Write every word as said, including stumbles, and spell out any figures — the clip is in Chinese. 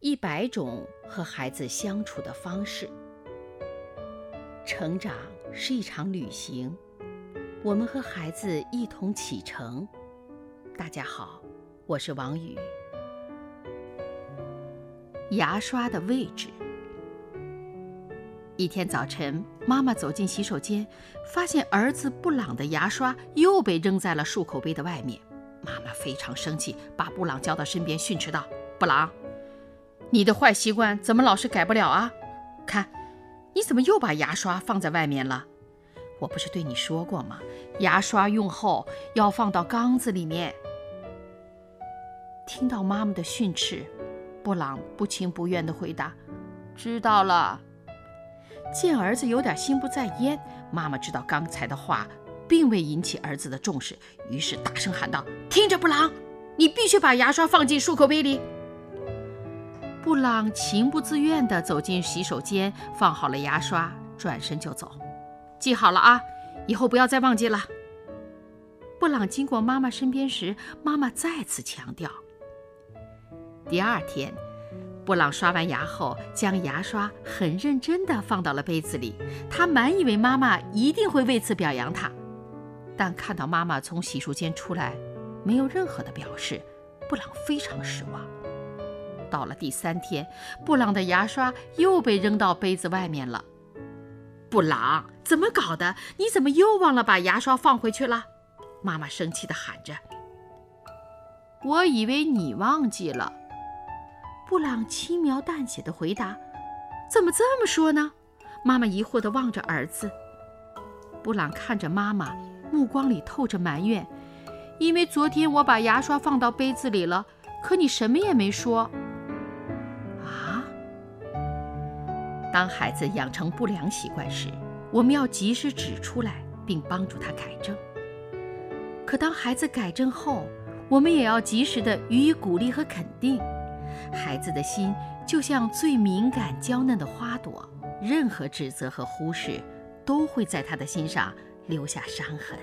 一百种和孩子相处的方式。成长是一场旅行，我们和孩子一同启程。大家好，我是王宇。牙刷的位置。一天早晨，妈妈走进洗手间，发现儿子布朗的牙刷又被扔在了漱口杯的外面。妈妈非常生气，把布朗叫到身边训斥道：“布朗，你的坏习惯怎么老是改不了啊？看，你怎么又把牙刷放在外面了？我不是对你说过吗？牙刷用后要放到缸子里面。”听到妈妈的训斥，布朗不情不愿地回答：“知道了。”见儿子有点心不在焉，妈妈知道刚才的话并未引起儿子的重视，于是大声喊道：“听着，布朗，你必须把牙刷放进漱口杯里。”布朗情不自愿地走进洗手间，放好了牙刷，转身就走。“记好了啊，以后不要再忘记了。”布朗经过妈妈身边时，妈妈再次强调。第二天，布朗刷完牙后，将牙刷很认真地放到了杯子里，他满以为妈妈一定会为此表扬他，但看到妈妈从洗漱间出来，没有任何的表示，布朗非常失望。到了第三天，布朗的牙刷又被扔到杯子外面了。“布朗，怎么搞的？你怎么又忘了把牙刷放回去了？”妈妈生气地喊着。“我以为你忘记了。”布朗轻描淡写地回答。“怎么这么说呢？”妈妈疑惑地望着儿子。布朗看着妈妈，目光里透着埋怨：“因为昨天我把牙刷放到杯子里了，可你什么也没说。”当孩子养成不良习惯时，我们要及时指出来，并帮助他改正。可当孩子改正后，我们也要及时地予以鼓励和肯定。孩子的心就像最敏感娇嫩的花朵，任何指责和忽视都会在他的心上留下伤痕。